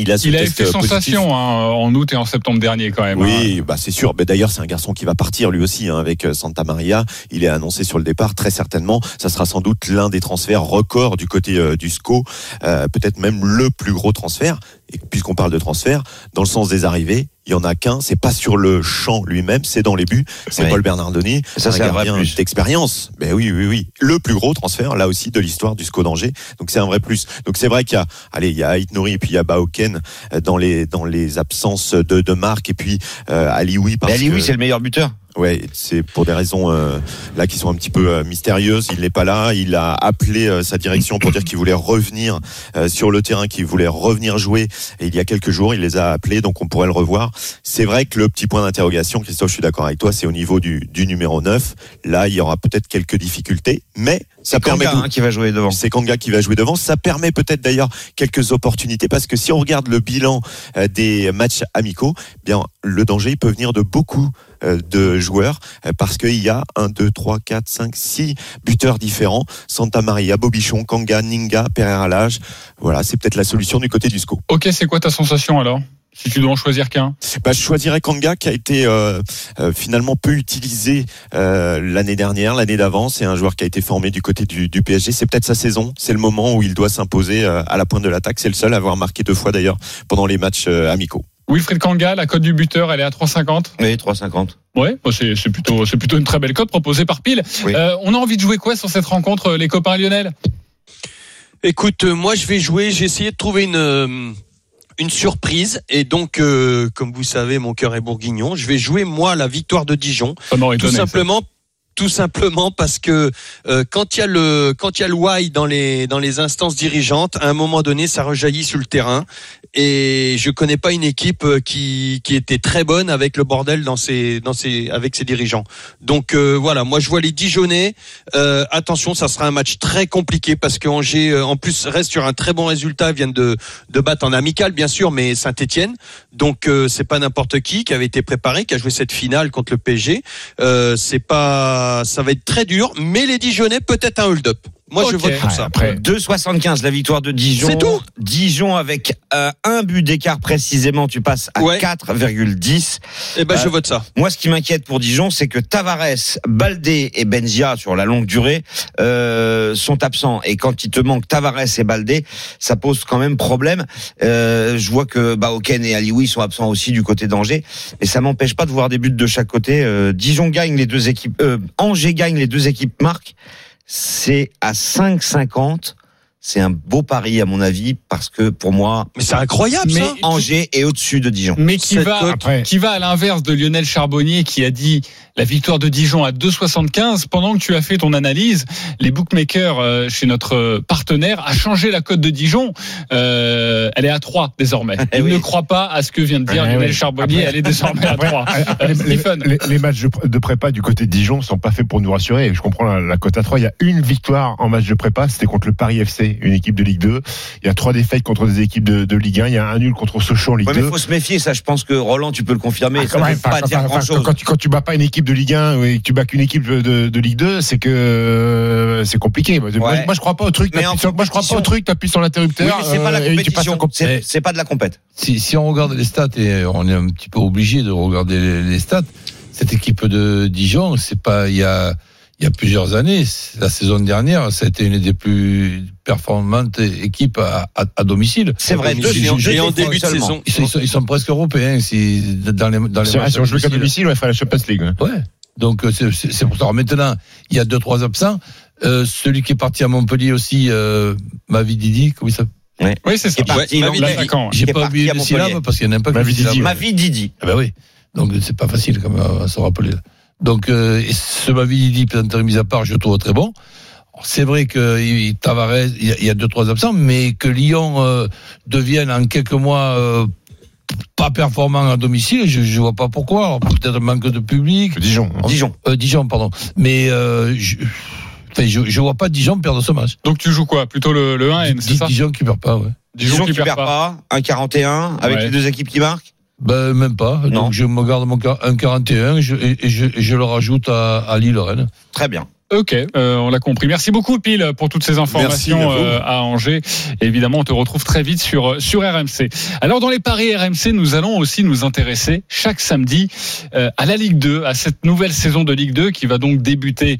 Il a fait sensation en août et en septembre dernier quand même. Oui, c'est sûr. Mais d'ailleurs, c'est un garçon qui va partir lui aussi avec Santa Maria. Il est annoncé sur le départ, très certainement. Ça sera sans doute l'un des transferts records du côté du SCO. Peut-être même le plus gros transfert. et puisqu'on parle de transfert, dans le sens des arrivées, il y en a qu'un, c'est pas sur le champ lui-même, c'est dans les buts, c'est Paul Bernardoni, ça, c'est un gardien d'expérience. Ben oui, le plus gros transfert là aussi de l'histoire du SCO d'Angers. Donc c'est un vrai plus. Donc c'est vrai qu'il y a Ait Nouri et puis il y a Baoken dans les absences de marque et puis Alioui parce que Alioui c'est le meilleur buteur. Ouais, c'est pour des raisons là qui sont un petit peu mystérieuses. Il n'est pas là. Il a appelé sa direction pour dire qu'il voulait revenir sur le terrain, qu'il voulait revenir jouer. Et il y a quelques jours, il les a appelés, donc on pourrait le revoir. C'est vrai que le petit point d'interrogation, Christophe, je suis d'accord avec toi, c'est au niveau du numéro 9. Là, il y aura peut-être quelques difficultés, mais ça permet. C'est Kanga qui va jouer devant. C'est Kanga qui va jouer devant. Ça permet peut-être d'ailleurs quelques opportunités parce que si on regarde le bilan des matchs amicaux, bien le danger il peut venir de beaucoup de joueurs parce qu'il y a 1, 2, 3, 4, 5, 6 buteurs différents. Santa Maria, Bobichon, Kanga, Ninga, Pereira Lage. Voilà, c'est peut-être la solution du côté du SCO. Ok, c'est quoi ta sensation alors ? Si tu dois en choisir qu'un, je choisirais Kanga qui a été finalement peu utilisé l'année dernière, l'année d'avant. C'est un joueur qui a été formé du côté du PSG. C'est peut-être sa saison. C'est le moment où il doit s'imposer à la pointe de l'attaque. C'est le seul à avoir marqué 2 fois d'ailleurs pendant les matchs amicaux. Wilfried Kanga, la cote du buteur, elle est à 3,50. Oui, 3,50. Ouais, c'est plutôt une très belle cote proposée par Pile. Oui. On a envie de jouer quoi sur cette rencontre, les copains Lionel ? Écoute, moi je vais jouer. J'ai essayé de trouver une surprise et donc comme vous savez, mon cœur est bourguignon. Je vais jouer moi la victoire de Dijon. Tout simplement parce que quand il y a le why dans les instances dirigeantes, à un moment donné, ça rejaillit sur le terrain. Et je connais pas une équipe qui était très bonne avec le bordel avec ses dirigeants. Donc voilà, moi je vois les Dijonais. Attention, ça sera un match très compliqué parce que Angers en plus reste sur un très bon résultat, viennent de battre en amical bien sûr, mais Saint-Étienne. Donc c'est pas n'importe qui avait été préparé, qui a joué cette finale contre le PSG. Ça va être très dur, mais les Dijonais, peut-être un hold-up. Moi, je vote pour ça. Après 2,75, la victoire de Dijon. C'est tout. Dijon avec un but d'écart précisément, tu passes à 4,10. Eh ben, je vote ça. Moi, ce qui m'inquiète pour Dijon, c'est que Tavares, Baldé et Benzia, sur la longue durée, sont absents. Et quand il te manque Tavares et Baldé, ça pose quand même problème. Je vois que Baoken et Alioui sont absents aussi du côté d'Angers. Mais ça m'empêche pas de voir des buts de chaque côté. Dijon gagne les deux équipes, Angers gagne les deux équipes marques. C'est à 5,50. C'est un beau pari à mon avis parce que pour moi, mais c'est incroyable ça. Angers est au-dessus de Dijon. Mais qui va à l'inverse de Lionel Charbonnier qui a dit la victoire de Dijon à 2,75 pendant que tu as fait ton analyse, les bookmakers chez notre partenaire a changé la cote de Dijon. Elle est à 3 désormais. Ils ne croient pas à ce que vient de dire Lionel Charbonnier. Après, elle est désormais à 3. Les matchs de prépa du côté de Dijon sont pas faits pour nous rassurer. Je comprends la cote à 3. Il y a une victoire en match de prépa, c'était contre le Paris FC. Une équipe de Ligue 2, il y a 3 défaites contre des équipes de Ligue 1, il y a un nul contre Sochaux en Ligue 2. Mais il faut se méfier, ça je pense que Roland tu peux le confirmer, ça ne veut pas dire grand-chose. Quand tu bats pas une équipe de Ligue 1 et que tu bats qu'une équipe de Ligue 2, c'est que c'est compliqué. Ouais. Moi je crois pas au truc, t'appuies sur l'interrupteur. Oui, mais c'est pas la compétition, c'est pas de la compète. Si on regarde les stats et on est un petit peu obligé de regarder les stats, cette équipe de Dijon, c'est pas il y a plusieurs années, la saison dernière, ça a été une des plus performantes équipes à domicile. C'est vrai, et en début de saison. Ils sont presque européens dans les matchs. Si on joue qu'à domicile, on va faire la Champions League. Ouais. Donc c'est pour ça. Alors, maintenant, il y a 2-3 absents. Celui qui est parti à Montpellier aussi, Mavidi, comment il s'appelle? Oui, c'est ça. J'ai pas oublié le syllabe parce qu'il n'y en a pas que le syllabe. Mavidi. Ah ben oui. Donc c'est pas facile comme à se rappeler. Donc, ce Mavidi, peut-être mis à part, je trouve très bon. C'est vrai que Tavares, il y a 2-3 absents, mais que Lyon devienne en quelques mois pas performant à domicile, je vois pas pourquoi. Alors, peut-être manque de public. Dijon, pardon. Mais je vois pas Dijon perdre ce match. Donc tu joues quoi ? Plutôt le 1N, c'est ça ? Dijon qui perd pas, ouais. Dijon qui perd pas, 1,41 avec les deux équipes qui marquent. Ben, même pas. Non. Donc, je me garde mon 1,41 et je le rajoute à Lille-Rennes. Très bien. Ok, on l'a compris. Merci beaucoup, Pile, pour toutes ces informations à Angers. Et évidemment, on te retrouve très vite sur RMC. Alors, dans les paris RMC, nous allons aussi nous intéresser chaque samedi à la Ligue 2, à cette nouvelle saison de Ligue 2 qui va donc débuter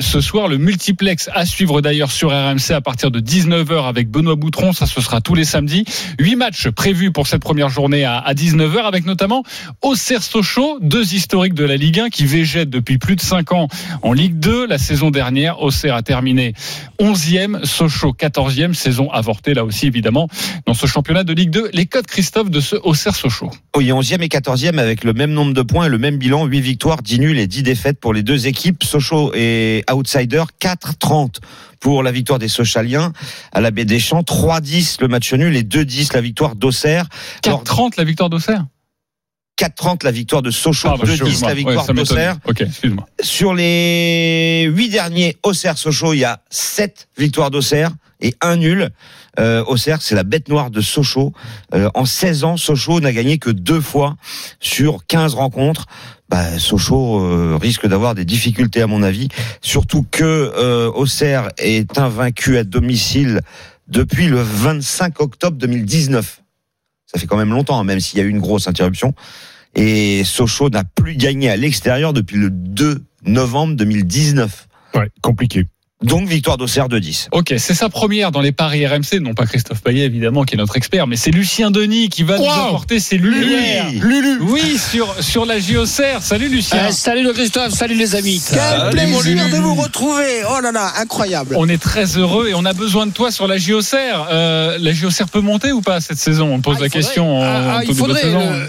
ce soir. Le multiplex à suivre d'ailleurs sur RMC à partir de 19h avec Benoît Boutron. Ça, ce sera tous les samedis. 8 matchs prévus pour cette première journée à 19h avec notamment Auxerre Sochaux, deux historiques de la Ligue 1 qui végètent depuis plus de 5 ans en Ligue 2. La saison dernière, Auxerre a terminé 11e, Sochaux 14e, saison avortée là aussi évidemment dans ce championnat de Ligue 2. Les codes, Christophe, de ce Auxerre-Sochaux. Oui, 11e et 14e avec le même nombre de points et le même bilan, 8 victoires, 10 nuls et 10 défaites pour les deux équipes. Sochaux est outsider, 4-30 pour la victoire des Sochaliens à la Baie des Champs, 3-10 le match nul et 2-10 la victoire d'Auxerre. 4-30 la victoire d'Auxerre, 4-30 la victoire de Sochaux, 2-10 la victoire d'Auxerre. Okay, excuse-moi. Sur les 8 derniers Auxerre-Sochaux, il y a 7 victoires d'Auxerre et 1 nul. Auxerre, c'est la bête noire de Sochaux. En 16 ans, Sochaux n'a gagné que 2 fois sur 15 rencontres. Sochaux risque d'avoir des difficultés à mon avis, surtout que Auxerre est invaincu à domicile depuis le 25 octobre 2019. Ça fait quand même longtemps, hein, même s'il y a eu une grosse interruption. Et Sochaux n'a plus gagné à l'extérieur depuis le 2 novembre 2019. Ouais, compliqué. Donc, victoire d'Auxerre de 10. Ok, c'est sa première dans les paris RMC. Non pas Christophe Payet, évidemment, qui est notre expert, mais c'est Lucien Denis qui va nous apporter ses lumières. Lulu. Oui, sur la JOCR. Salut, Lucien. Salut, Christophe. Salut, les amis. Quel plaisir de vous retrouver. Oh là là, incroyable. On est très heureux et on a besoin de toi sur la JOCR. La JOCR peut monter ou pas cette saison? On pose la question. Il faudrait.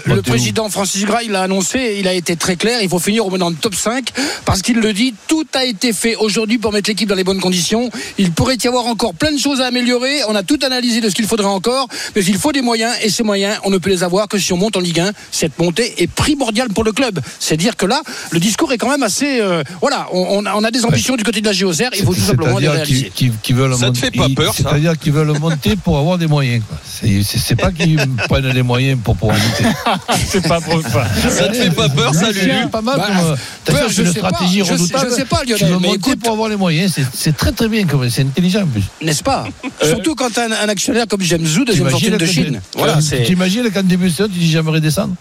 Le président Francis Gray, il l'a annoncé. Il a été très clair. Il faut finir au moment de top 5 parce qu'il le dit. Tout a été fait aujourd'hui pour mettre l'équipe dans les bonnes conditions. Il pourrait y avoir encore plein de choses à améliorer, on a tout analysé de ce qu'il faudrait encore, mais il faut des moyens, et ces moyens on ne peut les avoir que si on monte en Ligue 1. Cette montée est primordiale pour le club, c'est dire que là, le discours est quand même assez on a des ambitions du côté de la JOCR, il faut tout simplement les réaliser. C'est-à-dire qu'ils veulent monter pour avoir des moyens, quoi. C'est pas qu'ils prennent les moyens pour pouvoir monter. C'est pas pour ça. Ça te fait pas peur, ça, Lulu? C'est une stratégie redoutable. Je sais pas, Lionel, mais écoute, pour avoir les moyens, c'est très très bien, c'est intelligent en plus. N'est-ce pas? Surtout quand t'as un actionnaire comme James Zou, deuxième fortune de Chine. T'imagines quand début de saison, tu dis j'aimerais descendre.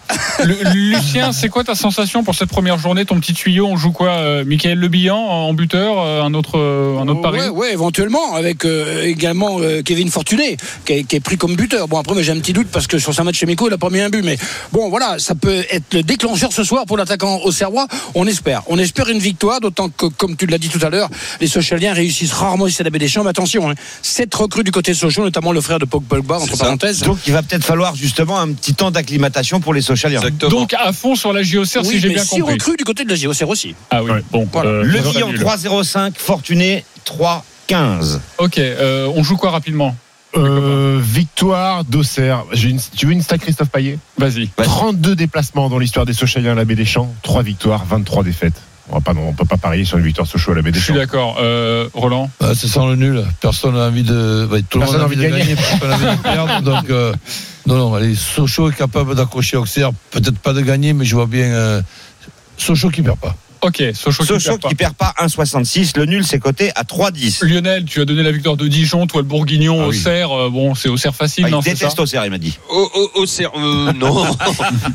Lucien, c'est quoi ta sensation pour cette première journée? Ton petit tuyau, on joue quoi? Michael Le Bihan en buteur, un autre pari? Ouais, éventuellement, avec également Kevin Fortuné, qui est pris comme buteur. Bon, après, j'ai un petit doute parce que sur sa match chimico, il a pas mis un but. Mais bon, voilà, ça peut être le déclencheur ce soir pour l'attaquant auxerrois. On espère une victoire, d'autant que, comme tu l'as dit tout à l'heure, les Sochaliens réussissent rarement ici à la Baie des Champs, mais attention, cette recrue du côté Sochaux, notamment le frère de Pogba, entre parenthèses. Donc il va peut-être falloir justement un petit temps d'acclimatation pour les Sochaliens. Exactement. Donc à fond sur la JOCR, si j'ai bien compris. Oui, recrue du côté de la JOCR aussi. Ah oui, bon. Voilà. Le Dijon 3-0-5, Fortuné 3-15. Ok, on joue quoi rapidement? Victoire d'Auxerre. Tu veux une stat, Christophe Payet? Vas-y. 32 déplacements dans l'histoire des Sochaliens à la Baie des Champs, 3 victoires, 23 défaites. On peut pas parier sur une victoire Sochaux à la Baie des Champs. Je suis d'accord. Roland, ça sent le nul. Personne n'a envie de... Tout le monde a envie de gagner. Personne n'a envie de perdre. Donc, non, allez, Sochaux est capable d'accrocher Auxerre. Peut-être pas de gagner, mais je vois bien Sochaux qui perd pas. Ok, Sochaux qui perd pas 1,66. Le nul, c'est coté à 3,10. Lionel, tu as donné la victoire de Dijon, toi le Bourguignon, Auxerre. Bon, c'est Auxerre facile, non? Il déteste Auxerre, il m'a dit. Auxerre, non.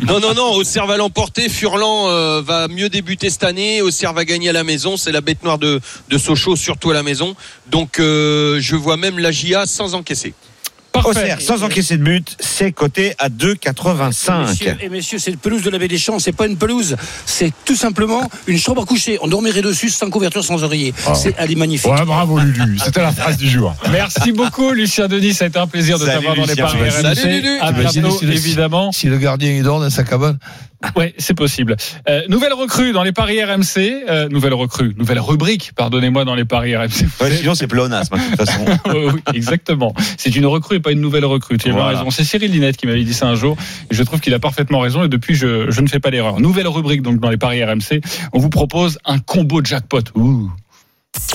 non. Auxerre va l'emporter. Furlan va mieux débuter cette année. Auxerre va gagner à la maison. C'est la bête noire de Sochaux, surtout à la maison. Donc, je vois même la JA sans encaisser. Auxerre, sans encaisser de but, c'est coté à 2,85. Messieurs, c'est une pelouse de la Baie des Champs, c'est pas une pelouse, c'est tout simplement une chambre à coucher. On dormirait dessus sans couverture, sans oreiller. Elle est magnifique. Ouais, bravo Lulu, c'était la phrase du jour. Merci beaucoup Lucien Denis, ça a été un plaisir de t'avoir dans les paris RMC. Salut Lulu. À bientôt, évidemment. Si le gardien il dort dans sa cabane. Ouais, c'est possible. Nouvelle recrue dans les paris RMC. Nouvelle rubrique, pardonnez-moi, dans les paris RMC. Ouais, sinon c'est pléonasme de toute façon. Oui, exactement. C'est une recrue et pas une nouvelle recrue. Tu as raison. C'est Cyril Linette qui m'avait dit ça un jour. Et je trouve qu'il a parfaitement raison. Et depuis, je ne fais pas d'erreur. Nouvelle rubrique donc dans les paris RMC. On vous propose un combo jackpot. Ouh.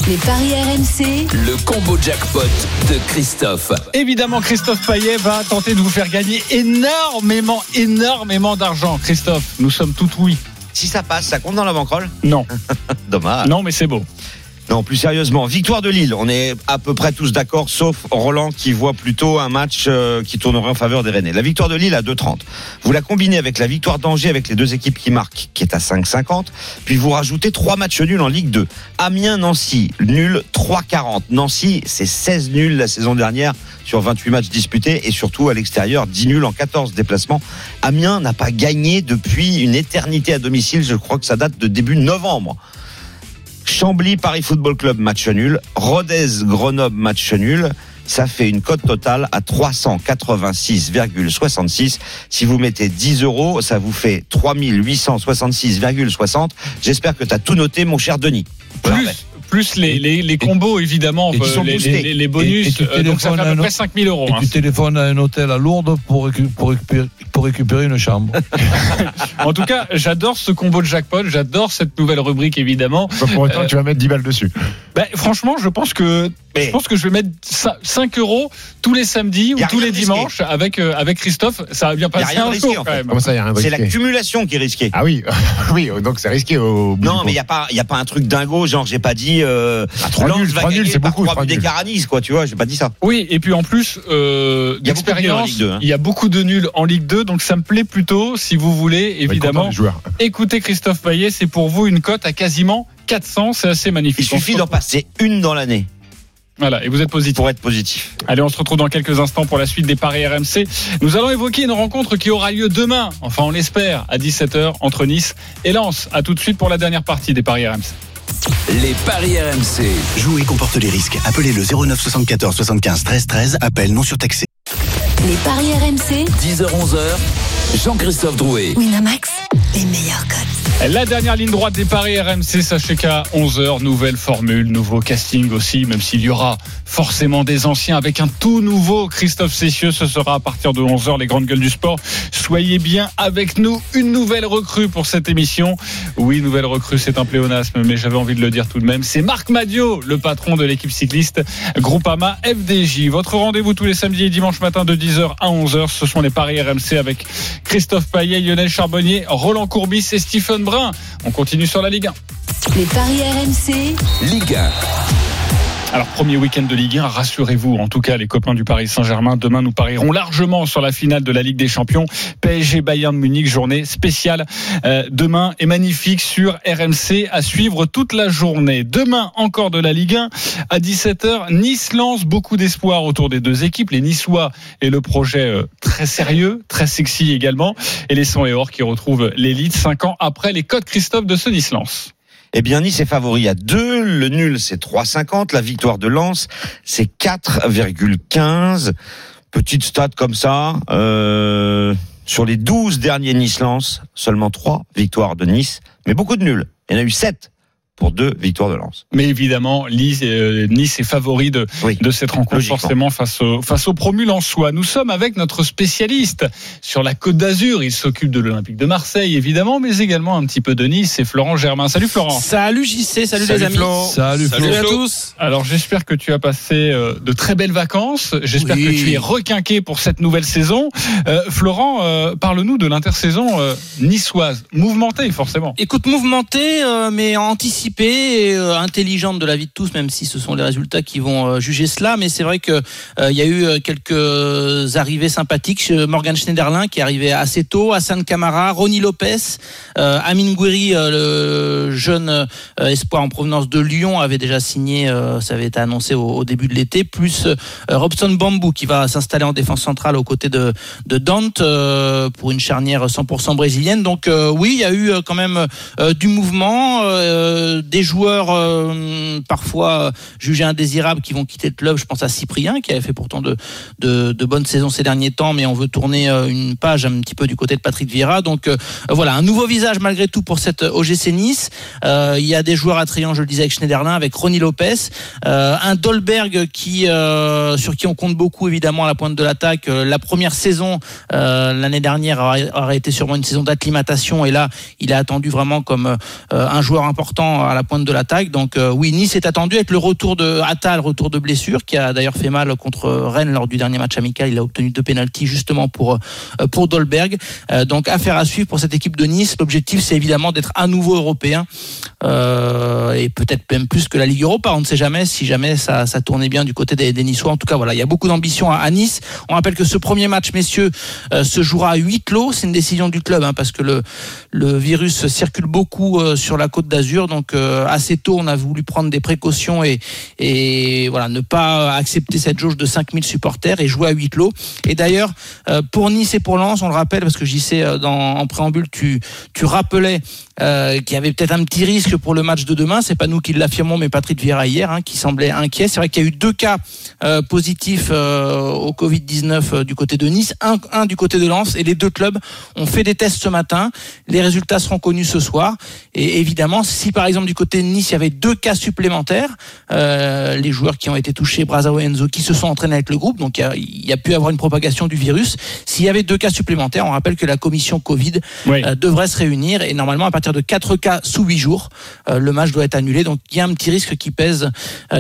Les paris RMC, le combo jackpot de Christophe. Évidemment, Christophe Payet va tenter de vous faire gagner énormément d'argent. Christophe, nous sommes tout oui. Si ça passe, ça compte dans la bankroll ? Non. Dommage. Non, mais c'est beau. Non, plus sérieusement, victoire de Lille. On est à peu près tous d'accord, sauf Roland qui voit plutôt un match qui tournerait en faveur des Rennais. La victoire de Lille à 2,30. Vous la combinez avec la victoire d'Angers, avec les deux équipes qui marquent, qui est à 5,50. Puis vous rajoutez 3 matchs nuls en Ligue 2. Amiens-Nancy, nul 3,40. Nancy, c'est 16 nuls la saison dernière sur 28 matchs disputés et surtout à l'extérieur, 10 nuls en 14 déplacements. Amiens n'a pas gagné depuis une éternité à domicile. Je crois que ça date de début novembre. Chambly, Paris Football Club, match nul. Rodez, Grenoble, match nul. Ça fait une cote totale à 386,66. Si vous mettez 10 euros, ça vous fait 3866,60. J'espère que tu as tout noté, mon cher Denis. Plus les combos, évidemment, les bonus. Donc ça fait à peu près 5000 euros. Et tu téléphones à un hôtel à Lourdes pour récupérer une chambre. En tout cas, j'adore ce combo de jackpot. J'adore cette nouvelle rubrique, évidemment. Pour autant, tu vas mettre 10 balles dessus. Bah, franchement, je pense que je vais mettre 5 euros tous les samedis ou tous les dimanches avec Christophe. Ça va bien passer un jour, quand même. C'est l'accumulation qui est risquée. Ah oui, donc c'est risqué au bout. Non, mais il n'y a pas un truc dingo, genre j'ai pas dit... 3 nuls, c'est beaucoup. 3 buts d'écart à Nice, quoi, tu vois, j'ai pas dit ça. Oui, et puis en plus, d'expérience, il y a beaucoup de nuls en Ligue 2, donc ça me plaît plutôt, si vous voulez, évidemment. Écoutez Christophe Payet, c'est pour vous une cote à quasiment 400, c'est assez magnifique. Il suffit d'en passer une dans l'année. Voilà, et vous êtes positif. Pour être positif. Allez, on se retrouve dans quelques instants pour la suite des paris RMC. Nous allons évoquer une rencontre qui aura lieu demain, enfin on l'espère, à 17h entre Nice et Lens. A tout de suite pour la dernière partie des paris RMC. Les paris RMC. Jouer comporte les risques. Appelez le 09 74 75 13 13. Appel non surtaxé. Les paris RMC. 10h-11h. Jean-Christophe Drouet. Winamax. Les meilleurs codes. La dernière ligne droite des paris RMC, sachez qu'à 11h, nouvelle formule, nouveau casting aussi, même s'il y aura forcément des anciens avec un tout nouveau Christophe Cessieux. Ce sera à partir de 11h, les grandes gueules du sport. Soyez bien avec nous. Une nouvelle recrue pour cette émission. Oui, nouvelle recrue, c'est un pléonasme, mais j'avais envie de le dire tout de même. C'est Marc Madiot, le patron de l'équipe cycliste Groupama FDJ. Votre rendez-vous tous les samedis et dimanches matin de 10h à 11h. Ce sont les paris RMC avec Christophe Payet, Lionel Charbonnier, Roland Courbis et Stephen Brun. On continue sur la Ligue 1. Les paris RMC, Ligue 1. Alors, premier week-end de Ligue 1, rassurez-vous, en tout cas les copains du Paris Saint-Germain, demain nous parierons largement sur la finale de la Ligue des Champions, PSG Bayern Munich, journée spéciale demain et magnifique sur RMC à suivre toute la journée. Demain encore de la Ligue 1 à 17h, Nice Lens, beaucoup d'espoir autour des deux équipes, les Niçois et le projet très sérieux, très sexy également, et les 100 et or qui retrouvent l'élite 5 ans après les codes Christophe de ce Nice Lens. Eh bien, Nice est favori à 2, le nul c'est 3,50, la victoire de Lens c'est 4,15. Petite stat comme ça, sur les 12 derniers Nice-Lens, seulement 3 victoires de Nice, mais beaucoup de nuls. Il y en a eu 7 pour 2 victoires de Lens. Mais évidemment, Nice est favori de cette rencontre forcément face au promu lensois. Nous sommes avec notre spécialiste sur la Côte d'Azur. Il s'occupe de l'Olympique de Marseille évidemment, mais également un petit peu de Nice. C'est Florent Germain. Salut Florent. Salut JC, salut les amis. Flo. Salut à tous. Alors j'espère que tu as passé de très belles vacances. J'espère que tu es requinqué pour cette nouvelle saison. Florent, parle-nous de l'intersaison niçoise. Mouvementée forcément. Écoute, mouvementée, mais anticipée et intelligente de la vie de tous, même si ce sont les résultats qui vont juger cela. Mais c'est vrai que il y a eu quelques arrivées sympathiques. Morgan Schneiderlin qui est arrivé assez tôt, Hassan Camara, Ronny Lopez, Amin Gouiri, le jeune espoir en provenance de Lyon, avait déjà signé, ça avait été annoncé au début de l'été, plus Robson Bambou qui va s'installer en défense centrale aux côtés de Dante pour une charnière 100% brésilienne. Donc oui, il y a eu quand même du mouvement, des joueurs parfois jugés indésirables qui vont quitter le club. Je pense à Cyprien qui avait fait pourtant de bonnes saisons ces derniers temps, mais on veut tourner une page un petit peu du côté de Patrick Vieira. Donc voilà, un nouveau visage malgré tout pour cette OGC Nice. Il y a des joueurs attrayants, je le disais, avec Schneiderlin, avec Ronny Lopez, un Dolberg qui sur qui on compte beaucoup évidemment à la pointe de l'attaque. La première saison l'année dernière aurait été sûrement une saison d'acclimatation, et là il est attendu vraiment comme un joueur important vraiment à la pointe de l'attaque. Donc oui, Nice est attendu avec le retour de Atal, retour de blessure, qui a d'ailleurs fait mal contre Rennes lors du dernier match amical. Il a obtenu 2 pénaltys justement pour Dolberg. Donc affaire à suivre pour cette équipe de Nice. L'objectif, c'est évidemment d'être à nouveau européen, et peut-être même plus que la Ligue Europa. On ne sait jamais, si jamais ça tournait bien du côté des Niçois. En tout cas, voilà, il y a beaucoup d'ambition à Nice. On rappelle que ce premier match, messieurs, se jouera à huis clos. C'est une décision du club, hein, parce que le virus circule beaucoup sur la Côte d'Azur. Donc assez tôt, on a voulu prendre des précautions et voilà, ne pas accepter cette jauge de 5000 supporters et jouer à huis clos. Et d'ailleurs, pour Nice et pour Lens, on le rappelle, parce que j'y sais, en préambule, tu rappelais qu'il y avait peut-être un petit risque pour le match de demain. C'est pas nous qui l'affirmons, mais Patrick Vieira hier, hein, qui semblait inquiet. C'est vrai qu'il y a eu 2 cas positifs au Covid-19 du côté de Nice, un du côté de Lens, et les 2 clubs ont fait des tests ce matin. Les résultats seront connus ce soir, et évidemment, si par exemple du côté de Nice il y avait 2 cas supplémentaires, les joueurs qui ont été touchés, Brazao et Enzo, qui se sont entraînés avec le groupe, donc il y a pu avoir une propagation du virus. S'il y avait 2 cas supplémentaires, on rappelle que la commission Covid devrait se réunir, et normalement à partir de 4 cas sous 8 jours, le match doit être annulé. Donc il y a un petit risque qui pèse,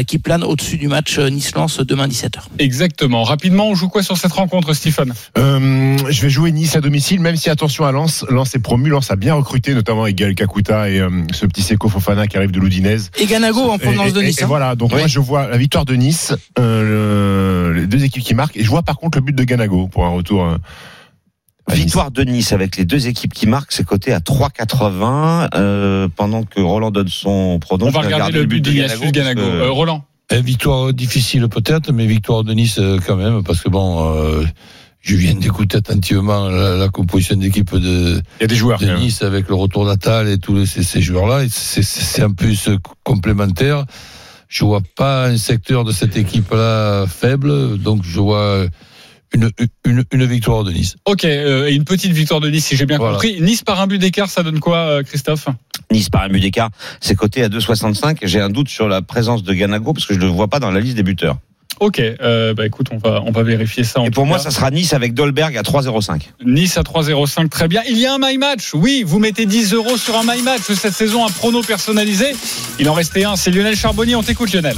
qui plane au-dessus du match Nice-Lens demain 17h. Exactement. Rapidement, on joue quoi sur cette rencontre, Stephen ? Je vais jouer Nice à domicile, même si attention à Lens. Lens est promu, Lens a bien recruté, notamment avec Gaël Kakuta et ce petit Seko Fofana qui arrive de l'Oudinese. Et Ganago en provenance de Nice. Et voilà, donc moi je vois la victoire de Nice, les 2 équipes qui marquent, et je vois par contre le but de Ganago pour un retour... Victoire de Nice avec les 2 équipes qui marquent, c'est coté à 3,80. Pendant que Roland donne son pronostic. On va regarder le but de Ganago. Roland. Victoire difficile peut-être, mais victoire de Nice quand même, parce que bon, je viens d'écouter attentivement la composition d'équipe de Nice avec le retour d'Atal et tous ces joueurs-là. C'est un plus complémentaire. Je vois pas un secteur de cette équipe-là faible, donc je vois... Une victoire de Nice. Ok, et une petite victoire de Nice, si j'ai bien compris. Nice par un but d'écart, ça donne quoi, Christophe ? Nice par un but d'écart, c'est coté à 2,65. J'ai un doute sur la présence de Ganago, parce que je ne le vois pas dans la liste des buteurs. Ok, bah écoute, on va vérifier ça. Et pour moi, ça sera Nice avec Dolberg à 3,05. Nice à 3,05, très bien. Il y a un My Match, oui, vous mettez 10 € sur un My Match cette saison, un prono personnalisé. Il en restait un, c'est Lionel Charbonnier, on t'écoute Lionel.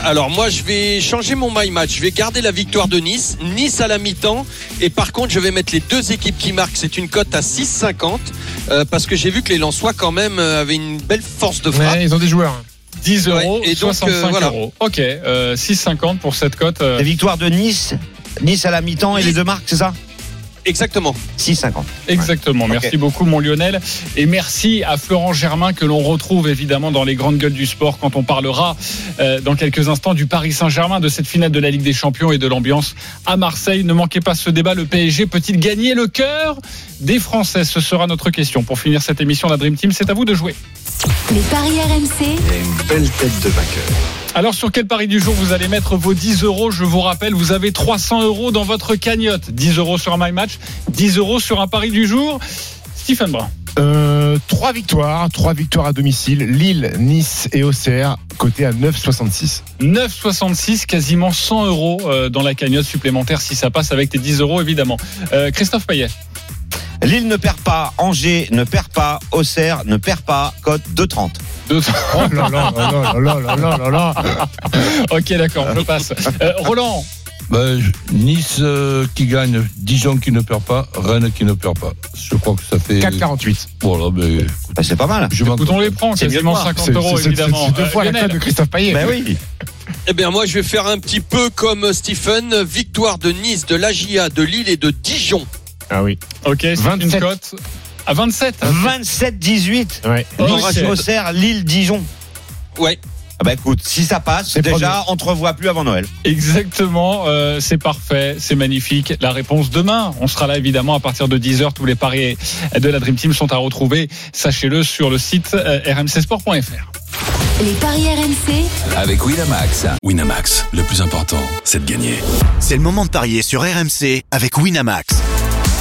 Alors moi, je vais changer mon My Match, je vais garder la victoire de Nice, Nice à la mi-temps, et par contre, je vais mettre les 2 équipes qui marquent, c'est une cote à 6,50, parce que j'ai vu que les Lensois quand même avaient une belle force de frappe. Ouais, ils ont des joueurs. 10 €, et donc, 65 €. Ok, 6,50 pour cette cote. La victoire de Nice, Nice à la mi-temps et les 2 marques, c'est ça ? Exactement. 6,50. Exactement. Ouais. Merci beaucoup, mon Lionel. Et merci à Florent Germain, que l'on retrouve évidemment dans les grandes gueules du sport quand on parlera dans quelques instants du Paris Saint-Germain, de cette finale de la Ligue des Champions et de l'ambiance à Marseille. Ne manquez pas ce débat. Le PSG peut-il gagner le cœur des Français ? Ce sera notre question. Pour finir cette émission, la Dream Team, c'est à vous de jouer. Les paris RMC. Il y a une belle tête de vainqueur. Alors sur quel pari du jour vous allez mettre vos 10 €? Je vous rappelle, vous avez 300 € dans votre cagnotte. 10 € sur un My Match, 10 € sur un pari du jour. Stephen Brun. 3 victoires à domicile. Lille, Nice et Auxerre, coté à 9,66. 9,66, quasiment 100 € dans la cagnotte supplémentaire si ça passe avec tes 10 € évidemment. Christophe Payet. Lille ne perd pas, Angers ne perd pas, Auxerre ne perd pas, cote 2,30. Oh là là, oh là là, oh là là, là. Ok, d'accord, je passe. Roland. Nice qui gagne, Dijon qui ne perd pas, Rennes qui ne perd pas. Je crois que ça fait 4,48. Voilà, mais c'est pas mal. On les prend, c'est quasiment 50 € évidemment. C'est 2 fois la cote de Christophe Payet. Ben oui. Eh bien moi je vais faire un petit peu comme Stephen, victoire de Nice, de l'AGIA, de Lille et de Dijon. Ah oui. Ok, c'est 27. Une cote à 27. 27-18. Ouais. Nice, Auxerre, Lille, Dijon. Ouais. Ah bah écoute, si ça passe, c'est déjà, on ne te revoit plus avant Noël. Exactement, c'est parfait, c'est magnifique. La réponse demain, on sera là évidemment à partir de 10h. Tous les paris de la Dream Team sont à retrouver, sachez-le, sur le site rmcsport.fr. Les paris RMC avec Winamax. Winamax, le plus important, c'est de gagner. C'est le moment de parier sur RMC avec Winamax.